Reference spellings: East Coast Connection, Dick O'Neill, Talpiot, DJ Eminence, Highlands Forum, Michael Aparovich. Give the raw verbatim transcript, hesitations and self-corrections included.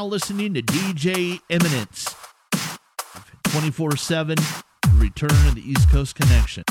now listening to D J Eminence, twenty-four seven, the return of the East Coast Connection.